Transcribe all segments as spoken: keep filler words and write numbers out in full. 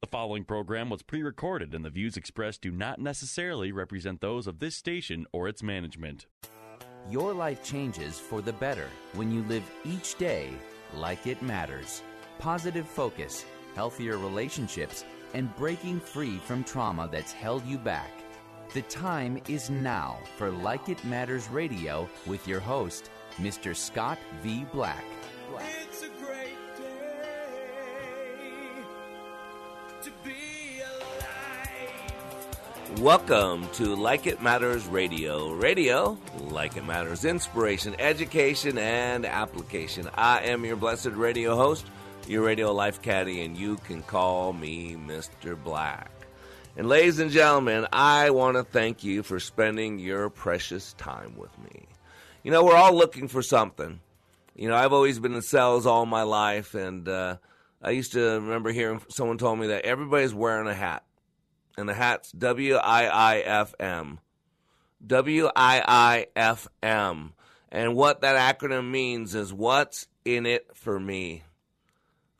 The following program was pre-recorded, and the views expressed do not necessarily represent those of this station or its management. Your life changes for the better when you live each day like it matters. Positive focus, healthier relationships, and breaking free from trauma that's held you back. The time is now for Like It Matters Radio with your host, Mister Scott V. Black. It's a great to be alive. Welcome to Like It Matters Radio. Radio, like it matters, inspiration, education, and application. I am your blessed radio host, your radio life caddy, and you can call me Mister Black. And ladies and gentlemen, I want to thank you for spending your precious time with me. You know, we're all looking for something. You know, I've always been in sales all my life, and uh, I used to remember hearing someone told me that everybody's wearing a hat, and the hat's W I I F M. W I I F M. And what that acronym means is what's in it for me,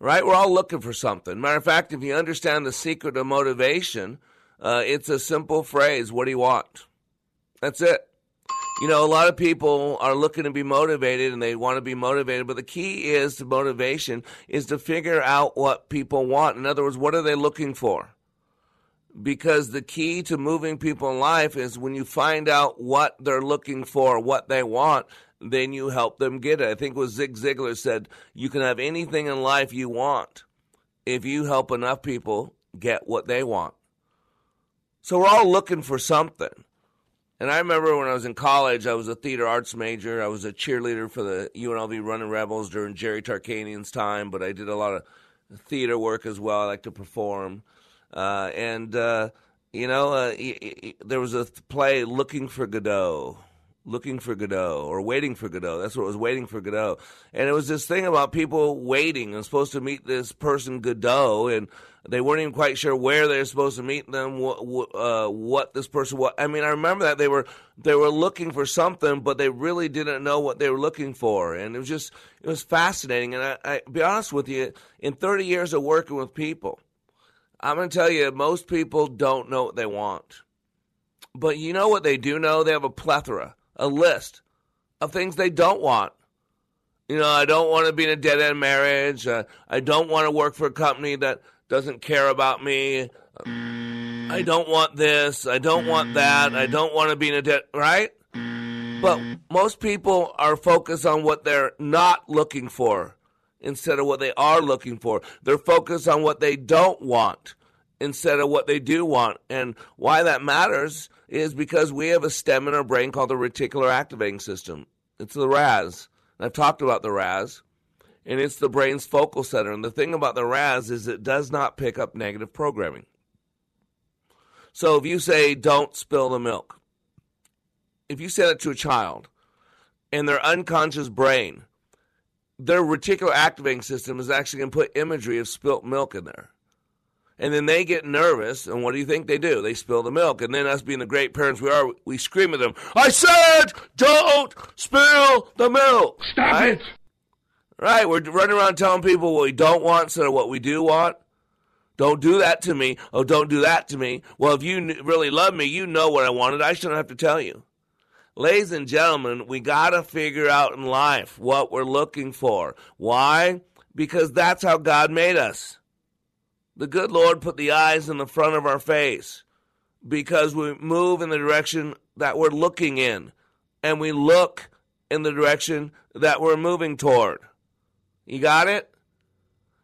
right? We're all looking for something. Matter of fact, if you understand the secret of motivation, uh, it's a simple phrase, what do you want? That's it. You know, a lot of people are looking to be motivated, and they want to be motivated, but the key is to motivation is to figure out what people want. In other words, what are they looking for? Because the key to moving people in life is when you find out what they're looking for, what they want, then you help them get it. I think what Zig Ziglar said, you can have anything in life you want if you help enough people get what they want. So we're all looking for something. And I remember when I was in college, I was a theater arts major. I was a cheerleader for the U N L V Running Rebels during Jerry Tarkanian's time, but I did a lot of theater work as well. I like to perform. Uh, and, uh, you know, uh, y- y- there was a th- play, Looking for Godot, Looking for Godot, or Waiting for Godot. That's what it was, Waiting for Godot. And it was this thing about people waiting and supposed to meet this person, Godot, and they weren't even quite sure where they were supposed to meet them, what, what, uh, what this person was. I mean, I remember that they were they were looking for something, but they really didn't know what they were looking for. And it was just, it was fascinating. And I, I be honest with you, in thirty years of working with people, I'm going to tell you, most people don't know what they want. But you know what they do know? They have a plethora, a list of things they don't want. You know, I don't want to be in a dead-end marriage. Uh, I don't want to work for a company that doesn't care about me. I don't want this. I don't want that. I don't want to be in a debt, right? But most people are focused on what they're not looking for instead of what they are looking for. They're focused on what they don't want instead of what they do want. And why that matters is because we have a stem in our brain called the reticular activating system. It's the R A S. And I've talked about the R A S. And it's the brain's focal center. And the thing about the R A S is it does not pick up negative programming. So if you say, don't spill the milk, if you say that to a child, in their unconscious brain, their reticular activating system is actually going to put imagery of spilt milk in there. And then they get nervous, and what do you think they do? They spill the milk. And then us being the great parents we are, we scream at them, I said, don't spill the milk. Stop right? it. Right, we're running around telling people what we don't want instead of what we do want. Don't do that to me. Oh, don't do that to me. Well, if you really love me, you know what I wanted. I shouldn't have to tell you. Ladies and gentlemen, we got to figure out in life what we're looking for. Why? Because that's how God made us. The good Lord put the eyes in the front of our face because we move in the direction that we're looking in, and we look in the direction that we're moving toward. You got it?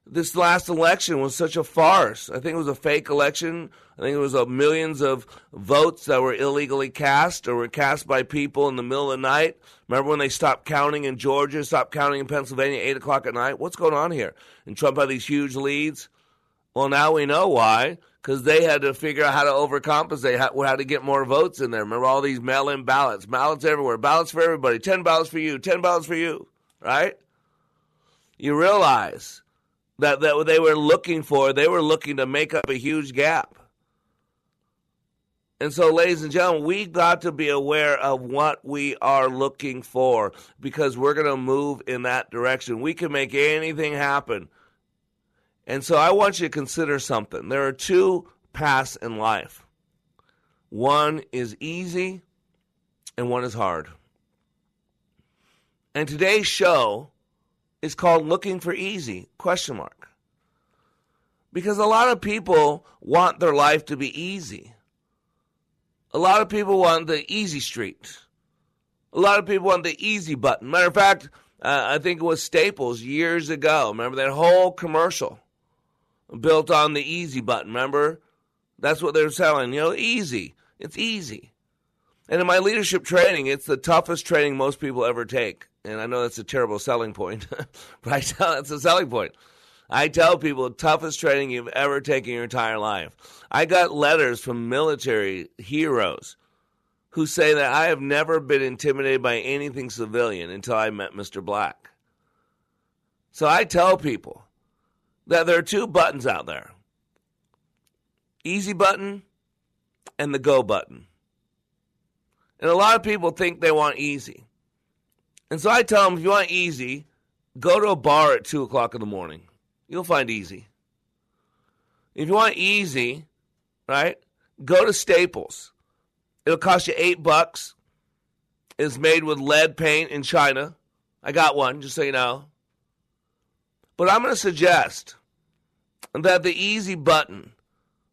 This last election was such a farce. I think it was a fake election. I think it was a millions of votes that were illegally cast or were cast by people in the middle of the night. Remember when they stopped counting in Georgia, stopped counting in Pennsylvania, eight o'clock at night? What's going on here? And Trump had these huge leads. Well, now we know why, because they had to figure out how to overcompensate, how, how to get more votes in there. Remember all these mail-in ballots, ballots everywhere, ballots for everybody, ten ballots for you, ten ballots for you, right? You realize that, that what they were looking for, they were looking to make up a huge gap. And so, ladies and gentlemen, we got to be aware of what we are looking for, because we're going to move in that direction. We can make anything happen. And so I want you to consider something. There are two paths in life. One is easy and one is hard. And today's show is called Looking for Easy, question mark. Because a lot of people want their life to be easy. A lot of people want the easy street. A lot of people want the easy button. Matter of fact, uh, I think it was Staples years ago. Remember that whole commercial? Built on the easy button, remember? That's what they're selling, you know, easy. It's easy. And in my leadership training, it's the toughest training most people ever take. And I know that's a terrible selling point, but I tell that's a selling point. I tell people the toughest training you've ever taken in your entire life. I got letters from military heroes who say that I have never been intimidated by anything civilian until I met Mister Black. So I tell people that there are two buttons out there. Easy button and the go button. And a lot of people think they want easy. And so I tell them, if you want easy, go to a bar at two o'clock in the morning. You'll find easy. If you want easy, right, go to Staples. It'll cost you eight bucks. It's made with lead paint in China. I got one, just so you know. But I'm going to suggest that the easy button,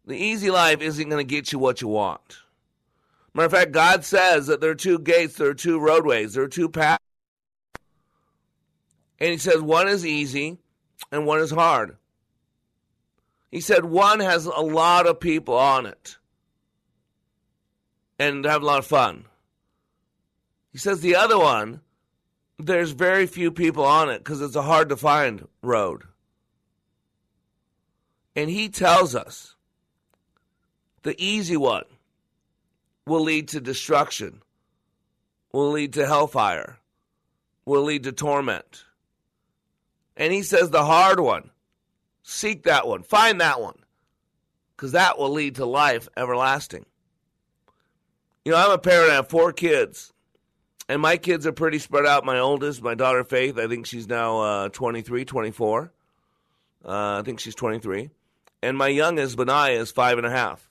the easy life, isn't going to get you what you want. Matter of fact, God says that there are two gates, there are two roadways, there are two paths. And he says one is easy and one is hard. He said one has a lot of people on it and have a lot of fun. He says the other one, there's very few people on it because it's a hard-to-find road. And he tells us the easy one will lead to destruction, will lead to hellfire, will lead to torment. And he says the hard one, seek that one, find that one, because that will lead to life everlasting. You know, I'm a parent, I have four kids. And my kids are pretty spread out. My oldest, my daughter Faith, I think she's now uh, twenty-three, twenty-four. Uh, I think she's twenty-three. And my youngest, Benaiah, is five and a half.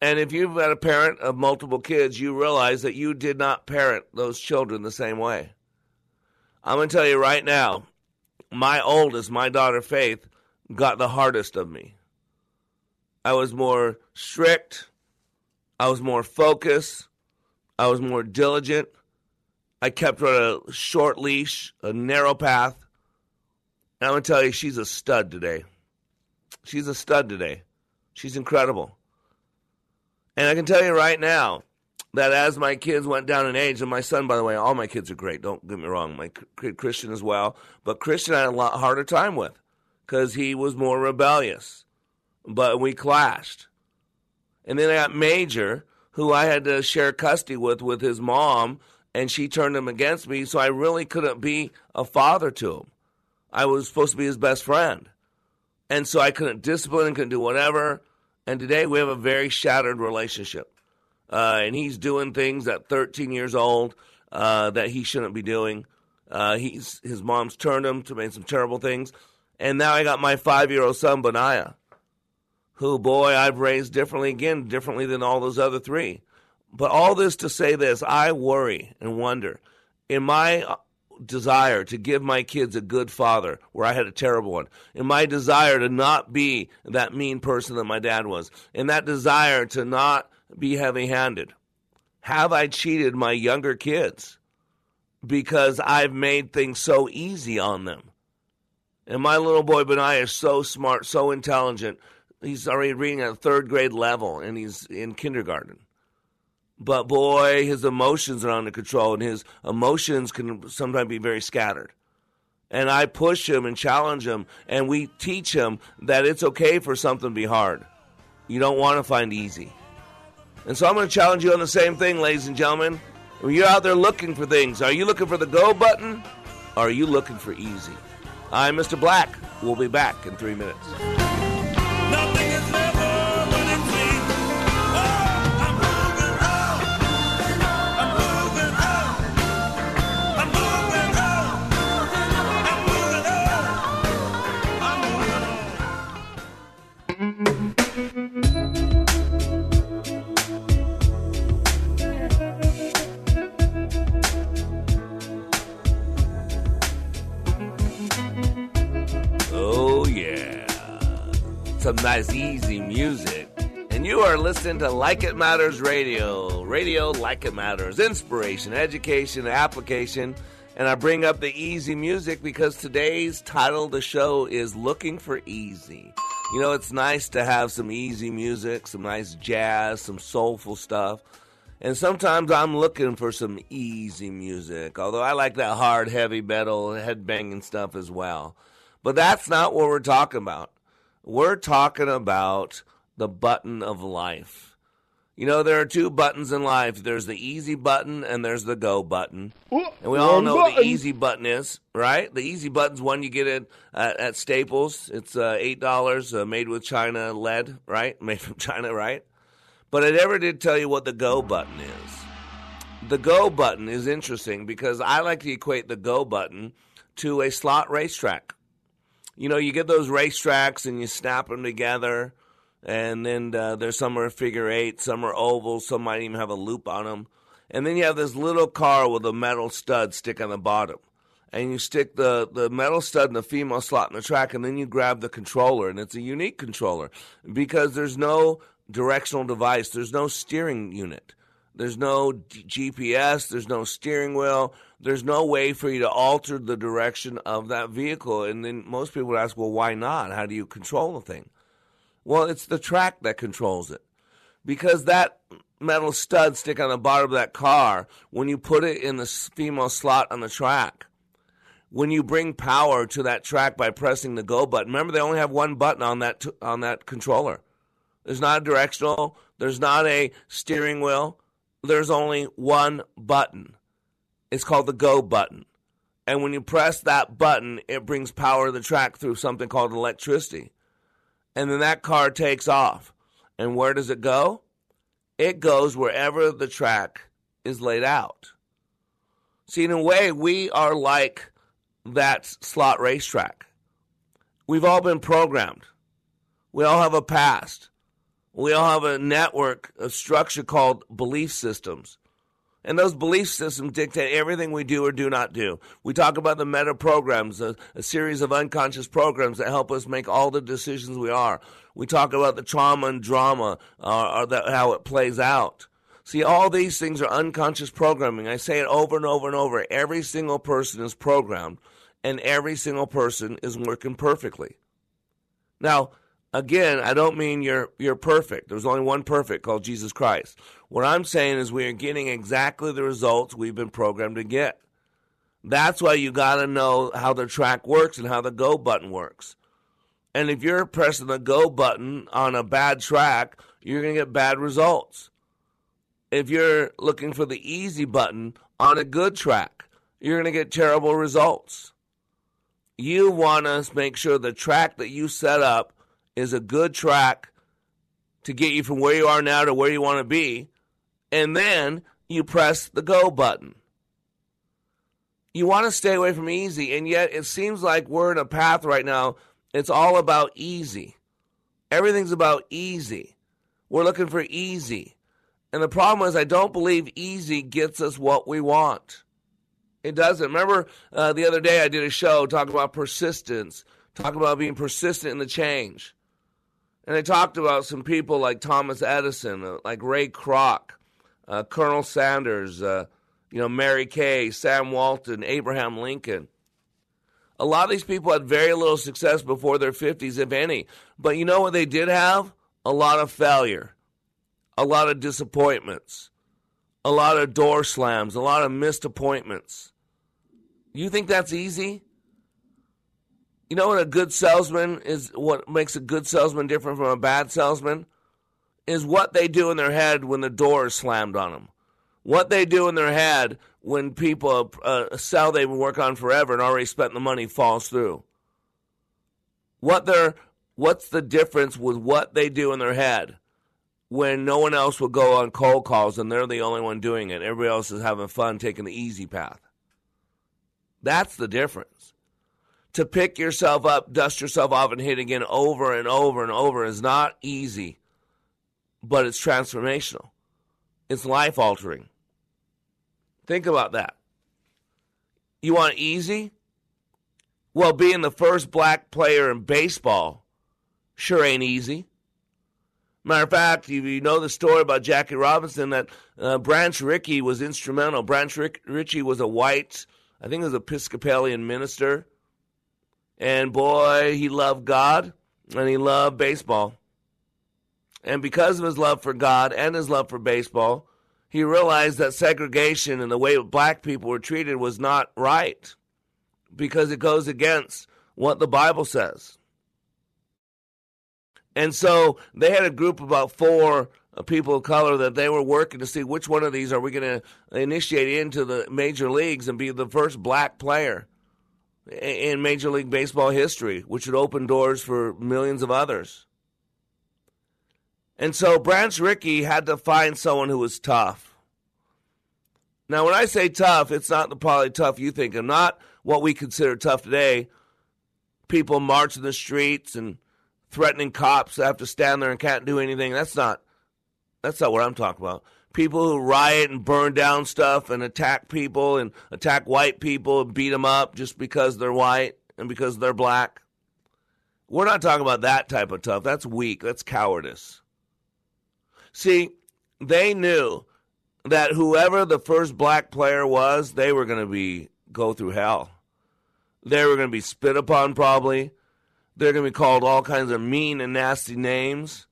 And if you've had a parent of multiple kids, you realize that you did not parent those children the same way. I'm going to tell you right now, my oldest, my daughter Faith, got the hardest of me. I was more strict. I was more focused. I was more diligent. I kept her on a short leash, a narrow path. And I'm going to tell you, she's a stud today. She's a stud today. She's incredible. And I can tell you right now that as my kids went down in age, and my son, by the way, all my kids are great. Don't get me wrong. My Christian as well. But Christian I had a lot harder time with because he was more rebellious. But we clashed. And then I got Major, who I had to share custody with, with his mom, and she turned him against me, so I really couldn't be a father to him. I was supposed to be his best friend. And so I couldn't discipline him, couldn't do whatever. And today we have a very shattered relationship. Uh, and he's doing things at thirteen years old uh, that he shouldn't be doing. Uh, he's his mom's turned him to make some terrible things. And now I got my five-year-old son, Benaiah, who, boy, I've raised differently again, differently than all those other three. But all this to say this, I worry and wonder. In my desire to give my kids a good father, where I had a terrible one, in my desire to not be that mean person that my dad was, in that desire to not be heavy-handed, have I cheated my younger kids because I've made things so easy on them? And my little boy, Benaiah, is so smart, so intelligent. He's already reading at a third grade level, and he's in kindergarten. But, boy, his emotions are under control, and his emotions can sometimes be very scattered. and I push them and challenge them, and we teach them that it's okay for something to be hard. You don't want to find easy. And so I'm going to challenge you on the same thing, ladies and gentlemen. When you're out there looking for things, are you looking for the go button, or are you looking for easy? I'm Mister Black. We'll be back in three minutes. Nothing is never what it seems. Oh, I'm moving on. I'm moving on. I'm moving on. I'm moving on. I'm moving on. I'm moving on. Some nice, easy music. And you are listening to Like It Matters Radio. Radio Like It Matters. Inspiration, education, application. And I bring up the easy music because today's title of the show is Looking for Easy. You know, it's nice to have some easy music, some nice jazz, some soulful stuff. And sometimes I'm looking for some easy music. Although I like that hard, heavy metal, headbanging stuff as well. But that's not what we're talking about. We're talking about the button of life. You know, there are two buttons in life. There's the easy button and there's the go button. And we all know what the easy button is, right? The easy button's one you get it at, at Staples. It's uh, eight dollars, uh, made with China lead, right? Made from China, right? But I never did tell you what the go button is. The go button is interesting because I like to equate the go button to a slot racetrack. You know, you get those racetracks and you snap them together, and then uh, there's some are figure eight, some are oval, some might even have a loop on them. And then you have this little car with a metal stud stick on the bottom. And you stick the, the metal stud in the female slot in the track, and then you grab the controller. And it's a unique controller because there's no directional device. There's no steering unit. There's no G P S. There's no steering wheel. There's no way for you to alter the direction of that vehicle. And then most people would ask, well, why not? How do you control the thing? Well, it's the track that controls it. Because that metal stud stick on the bottom of that car, when you put it in the female slot on the track, when you bring power to that track by pressing the go button, remember they only have one button on that, t- on that controller. There's not a directional. There's not a steering wheel. There's only one button. It's called the go button. And when you press that button, it brings power to the track through something called electricity. And then that car takes off. And where does it go? It goes wherever the track is laid out. See, in a way, we are like that slot racetrack. We've all been programmed. We all have a past. We all have a network, a structure called belief systems. And those belief systems dictate everything we do or do not do. We talk about the meta programs, a, a series of unconscious programs that help us make all the decisions we are. We talk about the trauma and drama, uh, or the, how it plays out. See, all these things are unconscious programming. I say it over and over and over. Every single person is programmed, and every single person is working perfectly. Now, again, I don't mean you're you're perfect. There's only one perfect called Jesus Christ. What I'm saying is we are getting exactly the results we've been programmed to get. That's why you got to know how the track works and how the go button works. And if you're pressing the go button on a bad track, you're going to get bad results. If you're looking for the easy button on a good track, you're going to get terrible results. You want to make sure the track that you set up is a good track to get you from where you are now to where you want to be, and then you press the go button. You want to stay away from easy, and yet it seems like we're in a path right now. It's all about easy. Everything's about easy. We're looking for easy. And the problem is I don't believe easy gets us what we want. It doesn't. Remember uh, the other day I did a show talking about persistence, talking about being persistent in the change. And they talked about some people like Thomas Edison, like Ray Kroc, uh, Colonel Sanders, uh, you know, Mary Kay, Sam Walton, Abraham Lincoln. A lot of these people had very little success before their fifties, if any. But you know what they did have? A lot of failure, a lot of disappointments, a lot of door slams, a lot of missed appointments. You think that's easy? You know what a good salesman is, what makes a good salesman different from a bad salesman? Is what they do in their head when the door is slammed on them. What they do in their head when people uh, sell they've been working on forever and already spent the money falls through. What they're, what's the difference with what they do in their head when no one else will go on cold calls and they're the only one doing it? Everybody else is having fun taking the easy path. That's the difference. To pick yourself up, dust yourself off, and hit again over and over and over is not easy, but it's transformational. It's life-altering. Think about that. You want easy? Well, being the first black player in baseball sure ain't easy. Matter of fact, if you know the story about Jackie Robinson, that uh, Branch Rickey was instrumental. Branch Rick- Rickey was a white, I think it was Episcopalian minister. And boy, he loved God and he loved baseball. And because of his love for God and his love for baseball, he realized that segregation and the way black people were treated was not right, because it goes against what the Bible says. And so they had a group of about four people of color that they were working to see which one of these are we going to initiate into the major leagues and be the first black player in Major League Baseball history, which would open doors for millions of others. And so Branch Rickey had to find someone who was tough. Now, when I say tough, it's not the probably tough you think of, not what we consider tough today, people marching the streets and threatening cops that have to stand there and can't do anything. That's not that's not what I'm talking about. People who riot and burn down stuff and attack people and attack white people and beat them up just because they're white and because they're black. We're not talking about that type of tough. That's weak. That's cowardice. See, they knew that whoever the first black player was, they were going to be go through hell. They were going to be spit upon probably. They're going to be called all kinds of mean and nasty names.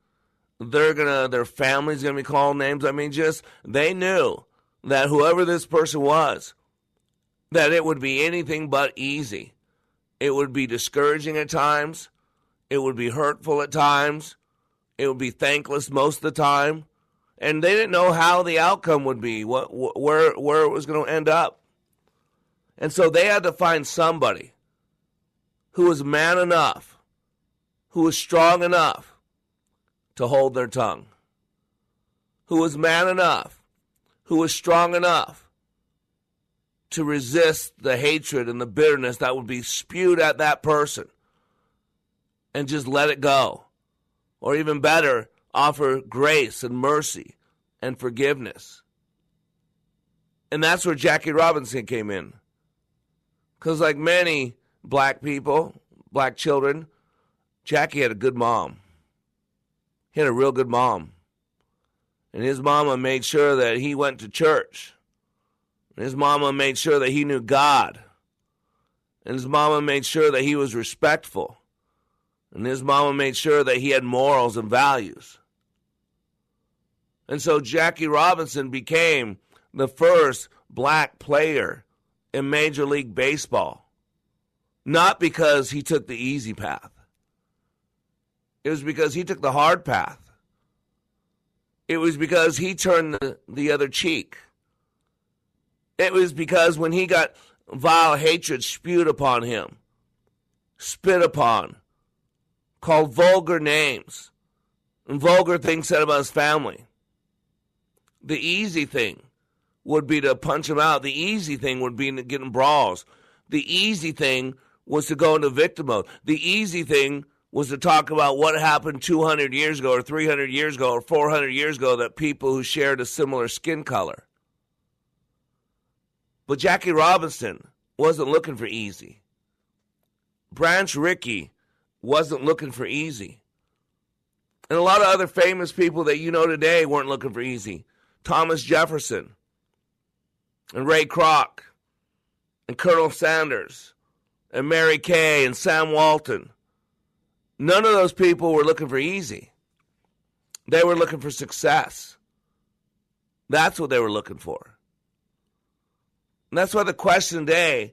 They're gonna, their family's gonna be called names. I mean, just they knew that whoever this person was, that it would be anything but easy. It would be discouraging at times. It would be hurtful at times. It would be thankless most of the time, and they didn't know how the outcome would be, what, where, where it was going to end up. And so they had to find somebody who was man enough, who was strong enough to hold their tongue, who was man enough, who was strong enough to resist the hatred and the bitterness that would be spewed at that person and just let it go. Or even better, offer grace and mercy and forgiveness. And that's where Jackie Robinson came in. Because like many black people, black children, Jackie had a good mom. He had a real good mom. And his mama made sure that he went to church. And his mama made sure that he knew God. And his mama made sure that he was respectful. And his mama made sure that he had morals and values. And so Jackie Robinson became the first black player in Major League Baseball. Not because he took the easy path. It was because he took the hard path. It was because he turned the, the other cheek. It was because when he got vile hatred spewed upon him, spit upon, called vulgar names, and vulgar things said about his family, the easy thing would be to punch him out. The easy thing would be to get in brawls. The easy thing was to go into victim mode. The easy thing was to talk about what happened two hundred years ago or three hundred years ago or four hundred years ago that people who shared a similar skin color. But Jackie Robinson wasn't looking for easy. Branch Rickey wasn't looking for easy. And a lot of other famous people that you know today weren't looking for easy. Thomas Jefferson and Ray Kroc and Colonel Sanders and Mary Kay and Sam Walton. None of those people were looking for easy. They were looking for success. That's what they were looking for. And that's why the question today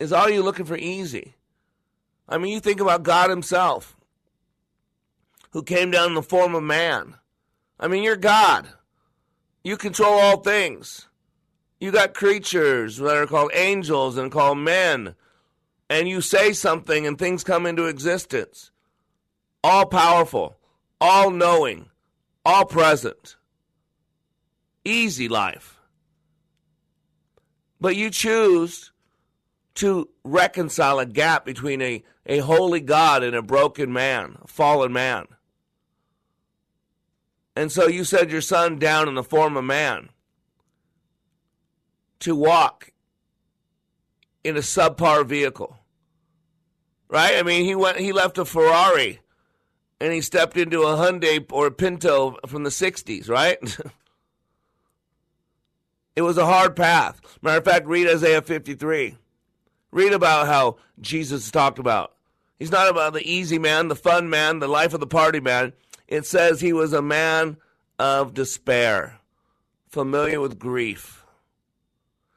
is, are you looking for easy? I mean, you think about God himself, who came down in the form of man. I mean, you're God. You control all things. You got creatures that are called angels and called men. And you say something and things come into existence. All powerful, all knowing, all present. Easy life. But you choose to reconcile a gap between a, a holy God and a broken man, a fallen man. And so you sent your son down in the form of man to walk in a subpar vehicle. Right? I mean, he went. He left a Ferrari and he stepped into a Hyundai or a Pinto from the sixties, right? It was a hard path. Matter of fact, read Isaiah fifty-three. Read about how Jesus is talked about. He's not about the easy man, the fun man, the life of the party man. It says he was a man of despair, familiar with grief.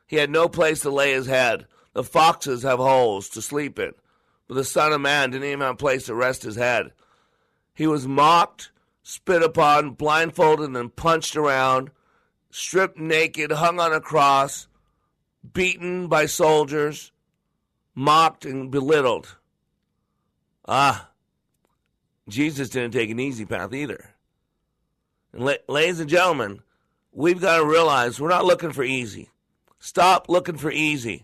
He had no place to lay his head. The foxes have holes to sleep in, but the Son of Man didn't even have a place to rest his head. He was mocked, spit upon, blindfolded, and then punched around, stripped naked, hung on a cross, beaten by soldiers, mocked and belittled. Ah, Jesus didn't take an easy path either. And la- ladies and gentlemen, we've got to realize we're not looking for easy. Stop looking for easy.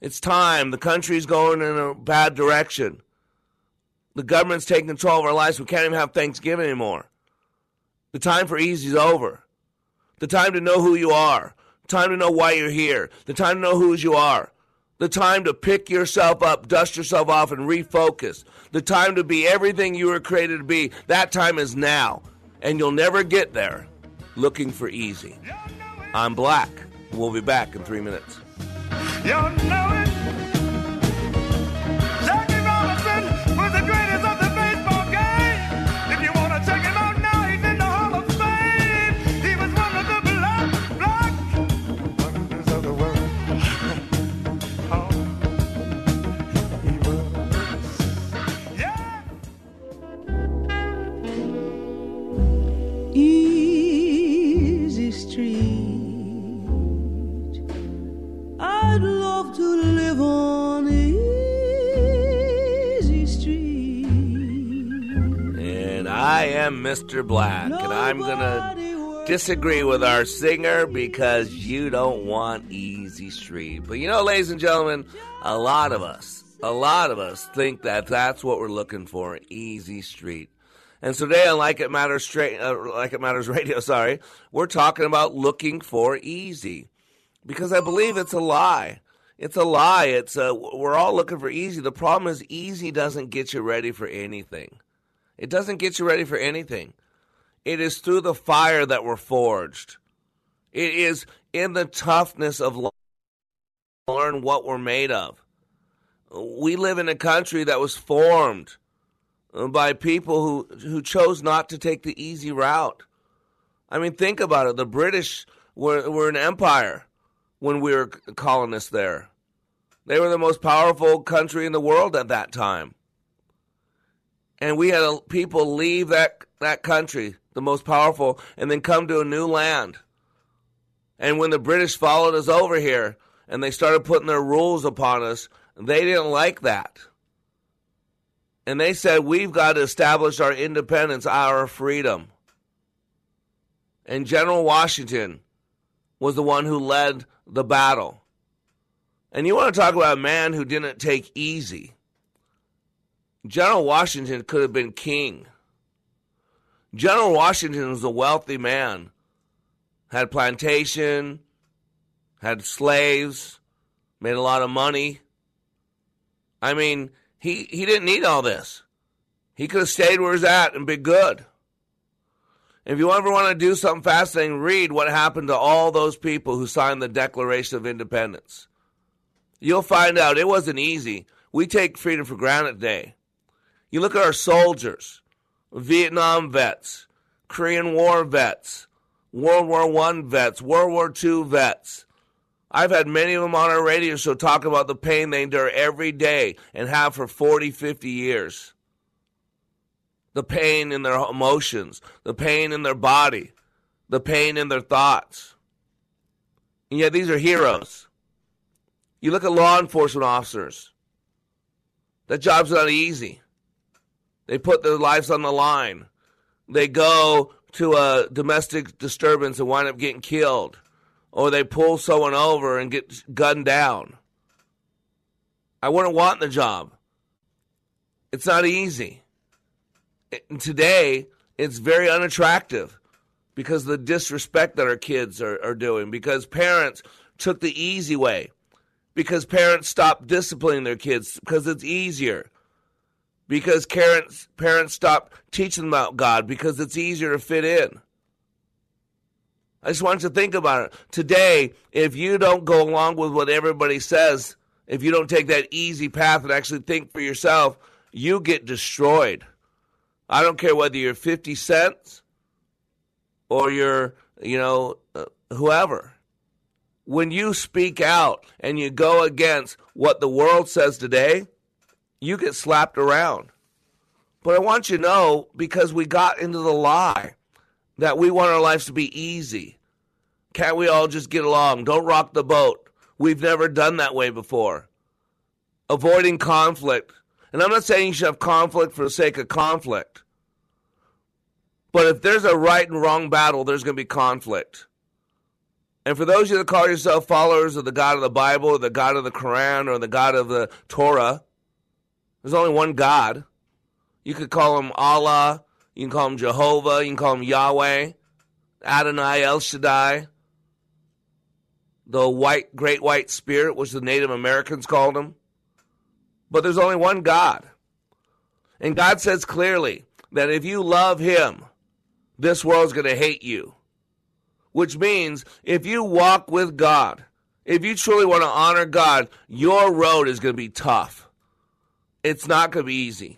It's time. The country's going in a bad direction. The government's taking control of our lives. We can't even have Thanksgiving anymore. The time for easy is over. The time to know who you are. The time to know why you're here. The time to know whose you are. The time to pick yourself up, dust yourself off, and refocus. The time to be everything you were created to be. That time is now. And you'll never get there looking for easy. I'm Black. We'll be back in three minutes. You know it. Jackie Robinson was the greatest of the baseball game. If you want to check him out now, he's in the Hall of Fame. He was one of the black, black wonders of the world. Oh, he was. Yeah. Easy Street. I'd love to live on Easy Street. And I am Mister Black, and I'm going to disagree with our singer because you don't want Easy Street. But you know, ladies and gentlemen, a lot of us, a lot of us think that that's what we're looking for, Easy Street. And so today on Like It Matters, uh, Like It Matters Radio, sorry, we're talking about looking for easy. Because I believe it's a lie. It's a lie. It's a, we're all looking for easy. The problem is easy doesn't get you ready for anything. It doesn't get you ready for anything. It is through the fire that we're forged. It is in the toughness of life to learn what we're made of. We live in a country that was formed by people who, who chose not to take the easy route. I mean, think about it. The British were, were an empire. When we were colonists there, they were the most powerful country in the world at that time. And we had people leave that, that country, the most powerful, and then come to a new land. And when the British followed us over here and they started putting their rules upon us, they didn't like that. And they said, we've got to establish our independence, our freedom. And General Washington was the one who led the battle. And you want to talk about a man who didn't take easy. General Washington could have been king. General Washington was a wealthy man. Had plantation, had slaves, made a lot of money. I mean, he, he didn't need all this. He could have stayed where he's at and been good. If you ever want to do something fascinating, read what happened to all those people who signed the Declaration of Independence. You'll find out it wasn't easy. We take freedom for granted today. You look at our soldiers, Vietnam vets, Korean War vets, World War One vets, World War Two vets, I've had many of them on our radio show talk about the pain they endure every day and have for forty, fifty years. The pain in their emotions, the pain in their body, the pain in their thoughts. And yet these are heroes. You look at law enforcement officers. That job's not easy. They put their lives on the line. They go to a domestic disturbance and wind up getting killed. Or they pull someone over and get gunned down. I wouldn't want the job. It's not easy. And today, it's very unattractive because of the disrespect that our kids are, are doing, because parents took the easy way, because parents stopped disciplining their kids because it's easier, because parents, parents stopped teaching them about God because it's easier to fit in. I just want you to think about it. Today, if you don't go along with what everybody says, if you don't take that easy path and actually think for yourself, you get destroyed. I don't care whether you're fifty cents or you're, you know, whoever. When you speak out and you go against what the world says today, you get slapped around. But I want you to know, because we got into the lie that we want our lives to be easy. Can't we all just get along? Don't rock the boat. We've never done that way before. Avoiding conflict. And I'm not saying you should have conflict for the sake of conflict. But if there's a right and wrong battle, there's going to be conflict. And for those of you that call yourself followers of the God of the Bible, or the God of the Quran, or the God of the Torah, there's only one God. You could call him Allah. You can call him Jehovah. You can call him Yahweh, Adonai, El Shaddai, the white, great white spirit, which the Native Americans called him. But there's only one God. And God says clearly that if you love him, this world's going to hate you. Which means if you walk with God, if you truly want to honor God, your road is going to be tough. It's not going to be easy.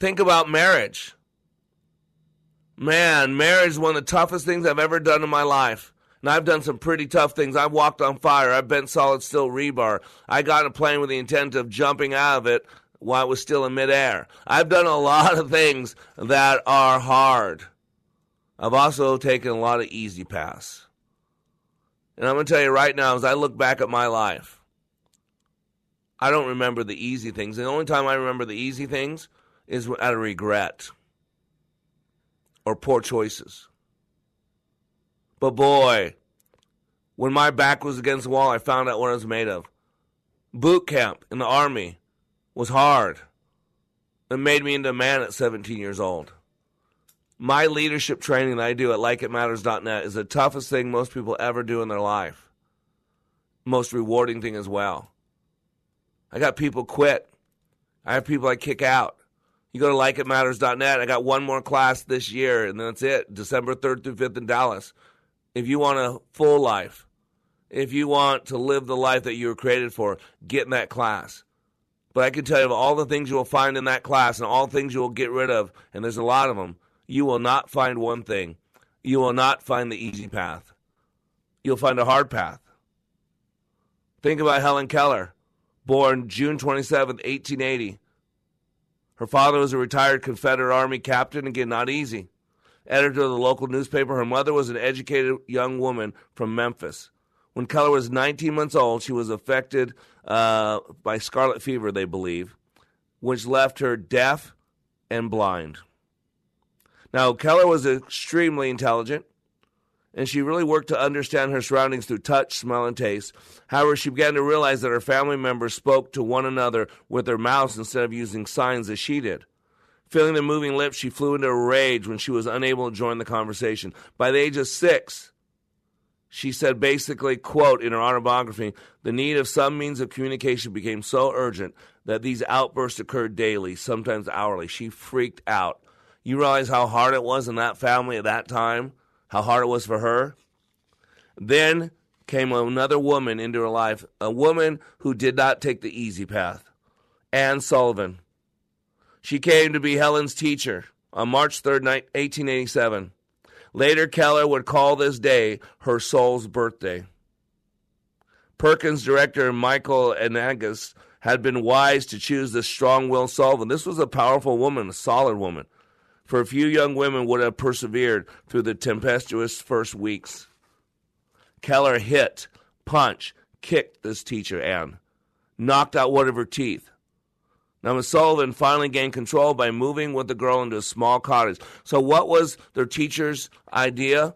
Think about marriage. Man, marriage is one of the toughest things I've ever done in my life. And I've done some pretty tough things. I've walked on fire. I've bent solid steel rebar. I got in a plane with the intent of jumping out of it while it was still in midair. I've done a lot of things that are hard. I've also taken a lot of easy paths. And I'm going to tell you right now, as I look back at my life, I don't remember the easy things. The only time I remember the easy things is out of regret or poor choices. But boy, when my back was against the wall, I found out what I was made of. Boot camp in the Army was hard. It made me into a man at seventeen years old. My leadership training that I do at like it matters dot net is the toughest thing most people ever do in their life. Most rewarding thing as well. I got people quit. I have people I kick out. You go to like it matters dot net. I got one more class this year, and that's it, December third through fifth in Dallas. If you want a full life, if you want to live the life that you were created for, get in that class. But I can tell you of all the things you will find in that class and all things you will get rid of, and there's a lot of them, you will not find one thing. You will not find the easy path. You'll find a hard path. Think about Helen Keller, born June twenty-seventh, eighteen eighty. Her father was a retired Confederate Army captain, again, not easy. Editor of the local newspaper, her mother was an educated young woman from Memphis. When Keller was nineteen months old, she was affected uh, by scarlet fever, they believe, which left her deaf and blind. Now, Keller was extremely intelligent, and she really worked to understand her surroundings through touch, smell, and taste. However, she began to realize that her family members spoke to one another with their mouths instead of using signs as she did. Feeling their moving lips, she flew into a rage when she was unable to join the conversation. By the age of six, she said basically, quote, in her autobiography, "The need of some means of communication became so urgent that these outbursts occurred daily, sometimes hourly." She freaked out. You realize how hard it was in that family at that time? How hard it was for her. Then came another woman into her life, a woman who did not take the easy path, Ann Sullivan. She came to be Helen's teacher on March third, eighteen eighty-seven. Later, Keller would call this day her soul's birthday. Perkins director Michael Anagas had been wise to choose this strong-willed Sullivan. This was a powerful woman, a solid woman. For few young women would have persevered through the tempestuous first weeks. Keller hit, punched, kicked this teacher, Ann, knocked out one of her teeth. Now, Miss Sullivan finally gained control by moving with the girl into a small cottage. So what was their teacher's idea?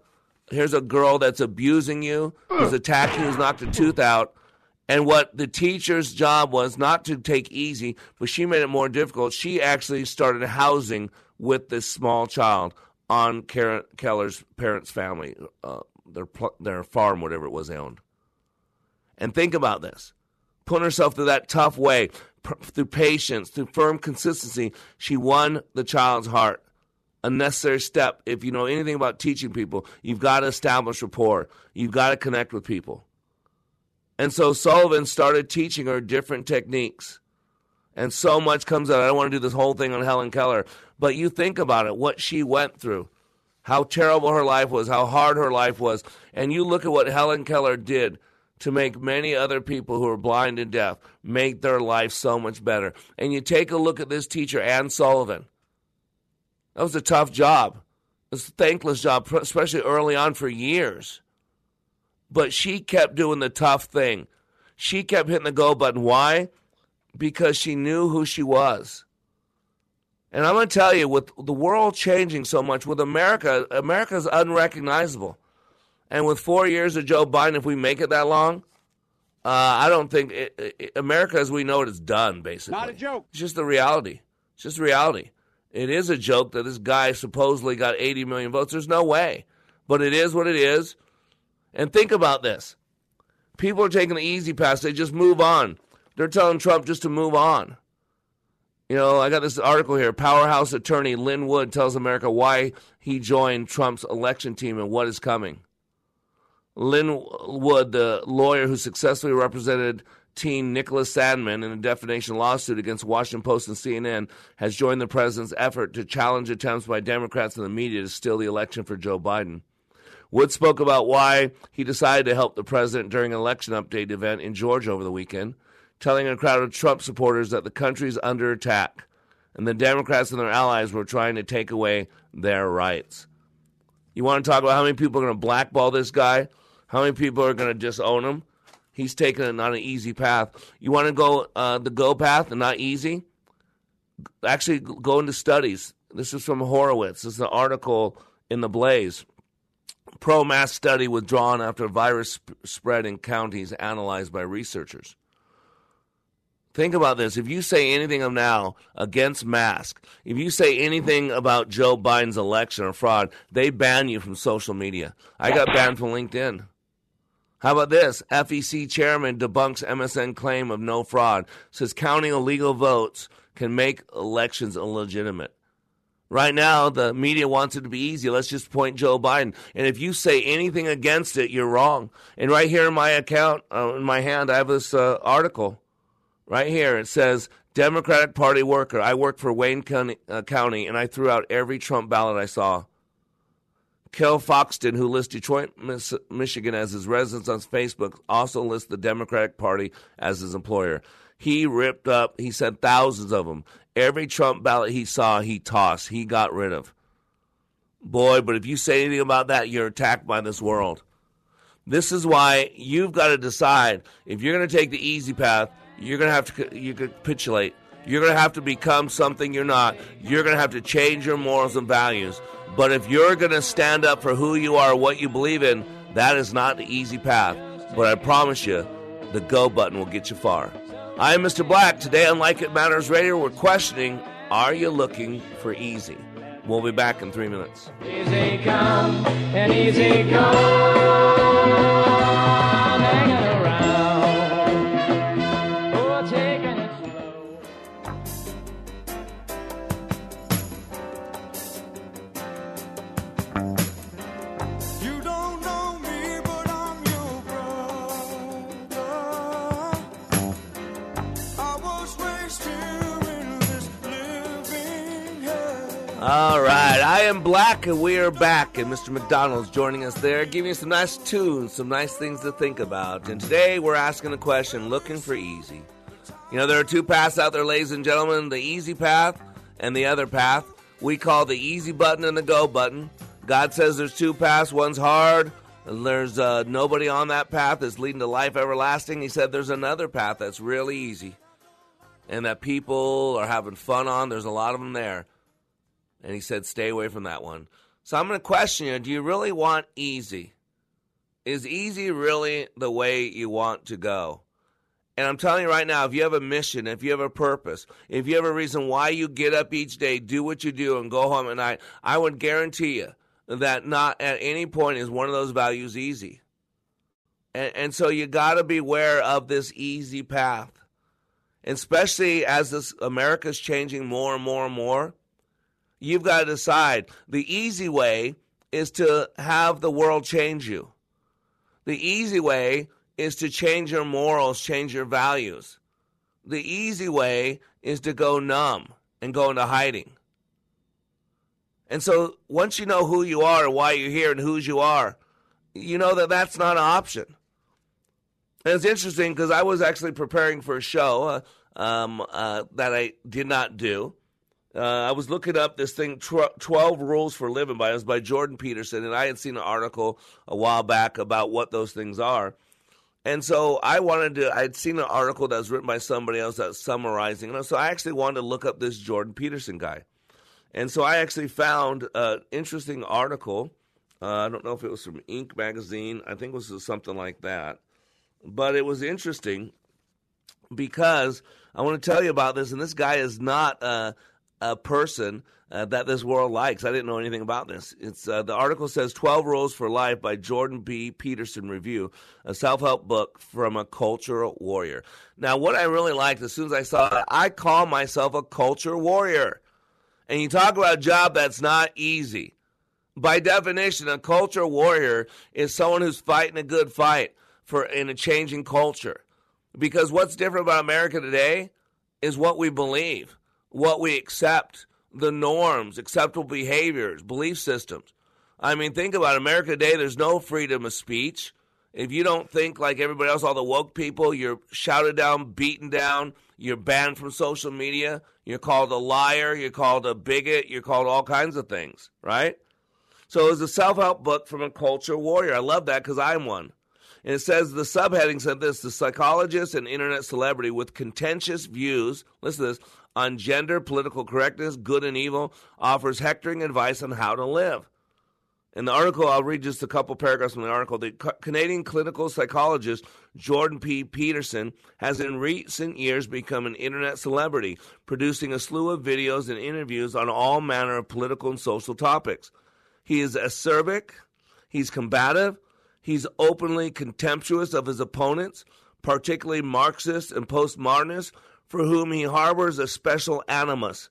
Here's a girl that's abusing you, who's attacking you, who's knocked a tooth out. And what the teacher's job was not to take easy, but she made it more difficult. She actually started housing with this small child on Karen Keller's parents' family, uh, their their farm, whatever it was they owned. And think about this. Putting herself through that tough way, pr- through patience, through firm consistency, she won the child's heart. A necessary step. If you know anything about teaching people, you've got to establish rapport. You've got to connect with people. And so Sullivan started teaching her different techniques. And so much comes out. I don't want to do this whole thing on Helen Keller, but you think about it, what she went through, how terrible her life was, how hard her life was. And you look at what Helen Keller did to make many other people who are blind and deaf make their life so much better. And you take a look at this teacher, Ann Sullivan. That was a tough job. It was a thankless job, especially early on for years. But she kept doing the tough thing. She kept hitting the go button. Why? Because she knew who she was. And I'm going to tell you, with the world changing so much, with America, America's unrecognizable. And with four years of Joe Biden, if we make it that long, uh, I don't think it, it, America as we know it is done, basically. Not a joke. It's just the reality. It's just reality. It is a joke that this guy supposedly got eighty million votes. There's no way. But it is what it is. And think about this. People are taking the easy pass. They just move on. They're telling Trump just to move on. You know, I got this article here. Powerhouse attorney Lynn Wood tells America why he joined Trump's election team and what is coming. Lynn Wood, the lawyer who successfully represented teen Nicholas Sandman in a defamation lawsuit against Washington Post and C N N, has joined the president's effort to challenge attempts by Democrats and the media to steal the election for Joe Biden. Wood spoke about why he decided to help the president during an election update event in Georgia over the weekend, telling a crowd of Trump supporters that the country is under attack and the Democrats and their allies were trying to take away their rights. You want to talk about how many people are going to blackball this guy? How many people are going to disown him? He's taking it on an easy path. You want to go uh, the go path and not easy? Actually, go into studies. This is from Horowitz. This is an article in The Blaze. Pro-mask study withdrawn after virus sp- spread in counties analyzed by researchers. Think about this. If you say anything of now against mask, if you say anything about Joe Biden's election or fraud, they ban you from social media. I got banned from LinkedIn. How about this? F E C chairman debunks M S N claim of no fraud. Says counting illegal votes can make elections illegitimate. Right now, the media wants it to be easy. Let's just point Joe Biden. And if you say anything against it, you're wrong. And right here in my account, uh, in my hand, I have this uh, article. Right here, it says, Democratic Party worker. I work for Wayne County, uh, County, and I threw out every Trump ballot I saw. Kel Foxton, who lists Detroit, Michigan as his residence on Facebook, also lists the Democratic Party as his employer. He ripped up, he said thousands of them. Every Trump ballot he saw, he tossed. He got rid of. Boy, but if you say anything about that, you're attacked by this world. This is why you've got to decide if you're going to take the easy path, you're going to have to you capitulate. You're going to have to become something you're not. You're going to have to change your morals and values. But if you're going to stand up for who you are, what you believe in, that is not the easy path. But I promise you, the go button will get you far. I am Mister Black. Today on Like It Matters Radio, we're questioning, are you looking for easy? We'll be back in three minutes. Easy come and easy go. Hanging around. Oh, taking it slow. You don't know me, but I'm your brother. I was raised here in this living hell. All right, I am Black, and we are back, and Mister McDonald's joining us there, giving you some nice tunes, some nice things to think about. And today we're asking a question, looking for easy. You know, there are two paths out there, ladies and gentlemen, the easy path and the other path. We call the easy button and the go button. God says there's two paths, one's hard, and there's uh, nobody on that path that's leading to life everlasting. He said there's another path that's really easy, and that people are having fun on. There's a lot of them there. And he said, stay away from that one. So I'm going to question you, do you really want easy? Is easy really the way you want to go? And I'm telling you right now, if you have a mission, if you have a purpose, if you have a reason why you get up each day, do what you do, and go home at night, I would guarantee you that not at any point is one of those values easy. And, and so you got to beware of this easy path, and especially as this America's changing more and more and more. You've got to decide. The easy way is to have the world change you. The easy way is to change your morals, change your values. The easy way is to go numb and go into hiding. And so once you know who you are and why you're here and whose you are, you know that that's not an option. And it's interesting because I was actually preparing for a show uh, um, uh, that I did not do. Uh, I was looking up this thing, twelve Rules for Living By. It was by Jordan Peterson, and I had seen an article a while back about what those things are. And so I wanted to, I'd seen an article that was written by somebody else that was summarizing. And so I actually wanted to look up this Jordan Peterson guy. And so I actually found an interesting article. Uh, I don't know if it was from Inc magazine. I think it was something like that. But it was interesting because I want to tell you about this, and this guy is not... Uh, a person uh, that this world likes. I didn't know anything about this. It's uh, the article says twelve Rules for Life by Jordan B. Peterson Review, a self-help book from a cultural warrior. Now, what I really liked as soon as I saw that, I call myself a culture warrior. And you talk about a job that's not easy. By definition, a culture warrior is someone who's fighting a good fight for in a changing culture. Because what's different about America today is what we believe, what we accept, the norms, acceptable behaviors, belief systems. I mean, think about it. America today, there's no freedom of speech. If you don't think like everybody else, all the woke people, you're shouted down, beaten down, you're banned from social media, you're called a liar, you're called a bigot, you're called all kinds of things, right? So it was a self-help book from a culture warrior. I love that because I'm one. And it says, the subheading said this, the psychologist and internet celebrity with contentious views, listen to this, on gender, political correctness, good and evil, offers hectoring advice on how to live. In the article, I'll read just a couple paragraphs from the article. The Canadian clinical psychologist Jordan P. Peterson has in recent years become an internet celebrity, producing a slew of videos and interviews on all manner of political and social topics. He is acerbic, he's combative, he's openly contemptuous of his opponents, particularly Marxists and postmodernists, for whom he harbors a special animus.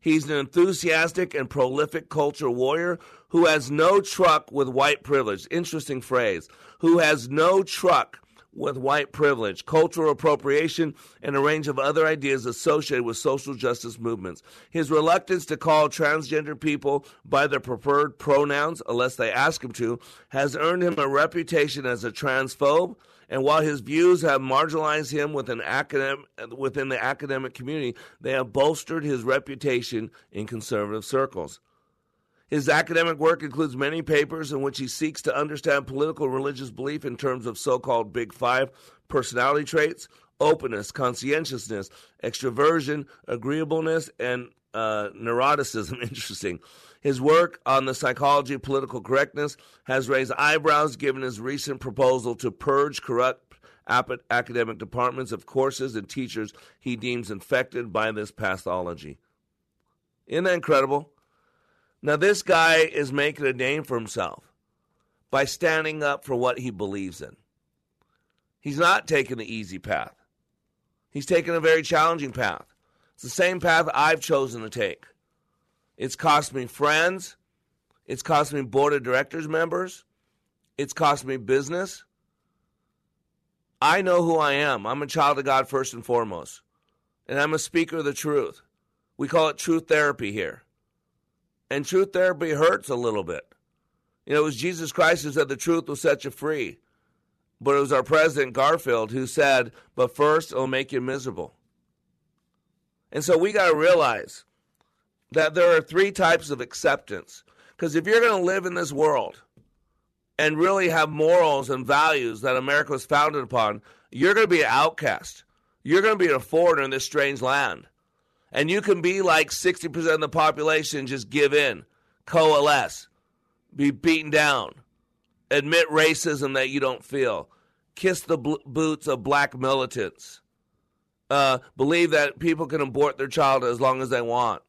He's an enthusiastic and prolific culture warrior who has no truck with white privilege. Interesting phrase. Who has no truck with white privilege, cultural appropriation, and a range of other ideas associated with social justice movements. His reluctance to call transgender people by their preferred pronouns, unless they ask him to, has earned him a reputation as a transphobe, and while his views have marginalized him within, academic, within the academic community, they have bolstered his reputation in conservative circles. His academic work includes many papers in which he seeks to understand political and religious belief in terms of so-called Big Five personality traits, openness, conscientiousness, extroversion, agreeableness, and uh, neuroticism. Interesting. His work on the psychology of political correctness has raised eyebrows given his recent proposal to purge corrupt academic departments of courses and teachers he deems infected by this pathology. Isn't that incredible? Now, this guy is making a name for himself by standing up for what he believes in. He's not taking the easy path. He's taking a very challenging path. It's the same path I've chosen to take. It's cost me friends. It's cost me board of directors members. It's cost me business. I know who I am. I'm a child of God first and foremost. And I'm a speaker of the truth. We call it truth therapy here. And truth therapy hurts a little bit. You know, it was Jesus Christ who said the truth will set you free. But it was our president, Garfield, who said, but first it'll make you miserable. And so we got to realize that there are three types of acceptance. Because if you're going to live in this world and really have morals and values that America was founded upon, you're going to be an outcast. You're going to be a foreigner in this strange land. And you can be like sixty percent of the population, just give in, coalesce, be beaten down, admit racism that you don't feel, kiss the bl- boots of black militants, uh, believe that people can abort their child as long as they want,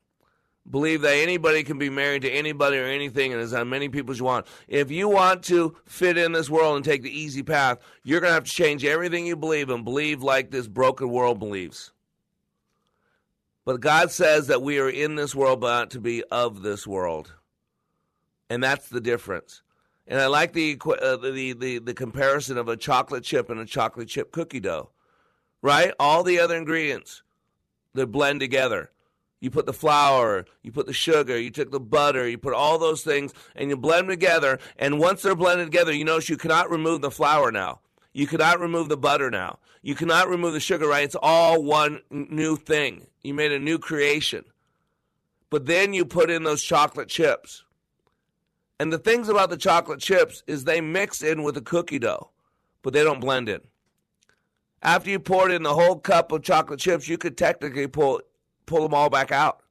believe that anybody can be married to anybody or anything and as many people as you want. If you want to fit in this world and take the easy path, you're going to have to change everything you believe and believe like this broken world believes. But God says that we are in this world, but not to be of this world. And that's the difference. And I like the, uh, the the the comparison of a chocolate chip and a chocolate chip cookie dough, right? All the other ingredients that blend together. You put the flour, you put the sugar, you took the butter, you put all those things, and you blend them together. And once they're blended together, you notice you cannot remove the flour now. You cannot remove the butter now. You cannot remove the sugar, right? It's all one new thing. You made a new creation. But then you put in those chocolate chips. And the things about the chocolate chips is they mix in with the cookie dough, but they don't blend in. After you poured in the whole cup of chocolate chips, you could technically pull pull them all back out.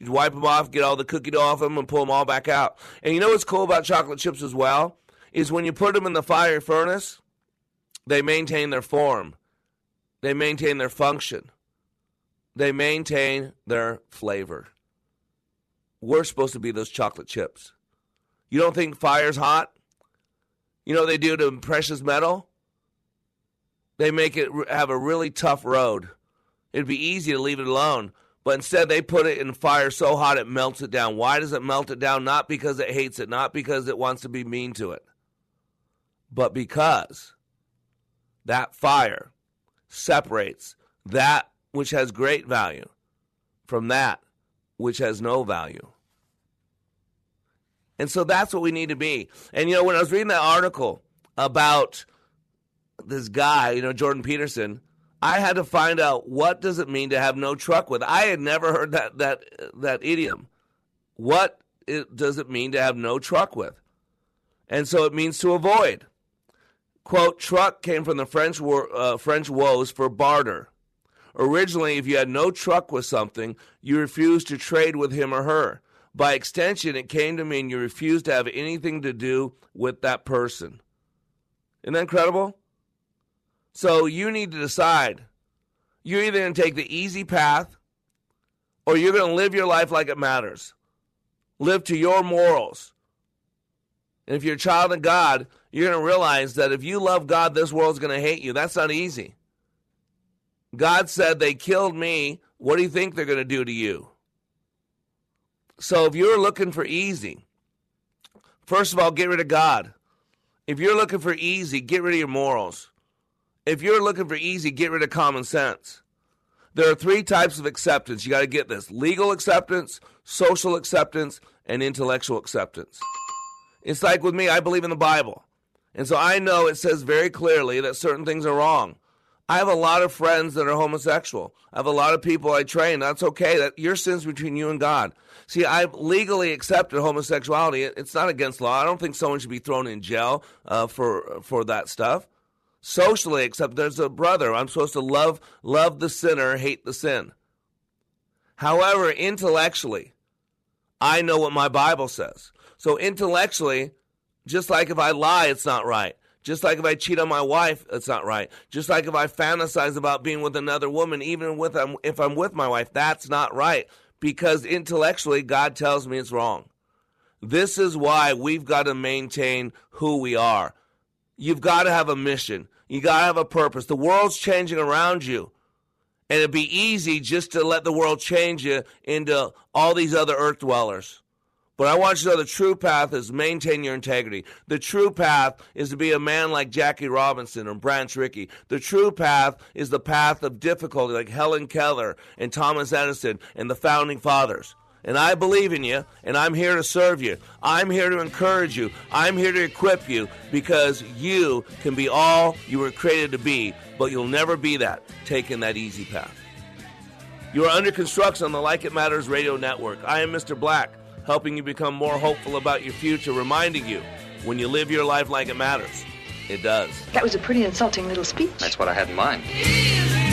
You'd wipe them off, get all the cookie dough off them, and pull them all back out. And you know what's cool about chocolate chips as well? Is when you put them in the fire furnace, they maintain their form. They maintain their function. They maintain their flavor. We're supposed to be those chocolate chips. You don't think fire's hot? You know what they do to precious metal? They make it have a really tough road. It'd be easy to leave it alone. But instead, they put it in fire so hot it melts it down. Why does it melt it down? Not because it hates it. Not because it wants to be mean to it. But because that fire separates that which has great value from that which has no value. And so that's what we need to be. And, you know, when I was reading that article about this guy, you know, Jordan Peterson, I had to find out what does it mean to have no truck with. I had never heard that that that idiom. What it, does it mean to have no truck with? And so it means to avoid. Quote, truck came from the French wor- uh, French woes for barter. Originally, if you had no truck with something, you refused to trade with him or her. By extension, it came to mean you refused to have anything to do with that person. Isn't that incredible? So you need to decide. You're either going to take the easy path or you're going to live your life like it matters. Live to your morals. And if you're a child of God, you're going to realize that if you love God, this world's going to hate you. That's not easy. God said, they killed me. What do you think they're going to do to you? So if you're looking for easy, first of all, get rid of God. If you're looking for easy, get rid of your morals. If you're looking for easy, get rid of common sense. There are three types of acceptance. You got to get this. Legal acceptance, social acceptance, and intellectual acceptance. It's like with me, I believe in the Bible. And so I know it says very clearly that certain things are wrong. I have a lot of friends that are homosexual. I have a lot of people I train. That's okay. That your sin's between you and God. See, I've legally accepted homosexuality. It's not against law. I don't think someone should be thrown in jail uh, for for that stuff. Socially, except there's a brother. I'm supposed to love love the sinner, hate the sin. However, intellectually, I know what my Bible says. So intellectually, just like if I lie, it's not right. Just like if I cheat on my wife, it's not right. Just like if I fantasize about being with another woman, even with um, if I'm with my wife, that's not right. Because intellectually, God tells me it's wrong. This is why we've got to maintain who we are. You've got to have a mission. You got to have a purpose. The world's changing around you. And it'd be easy just to let the world change you into all these other earth dwellers. But I want you to know the true path is maintain your integrity. The true path is to be a man like Jackie Robinson or Branch Rickey. The true path is the path of difficulty like Helen Keller and Thomas Edison and the founding fathers. and I believe in you, and I'm here to serve you. I'm here to encourage you. I'm here to equip you, because you can be all you were created to be, but you'll never be that taking that easy path. You are under construction on the Like It Matters Radio Network. I am Mister Black, helping you become more hopeful about your future, reminding you, when you live your life like it matters, it does. That was a pretty insulting little speech. That's what I had in mind.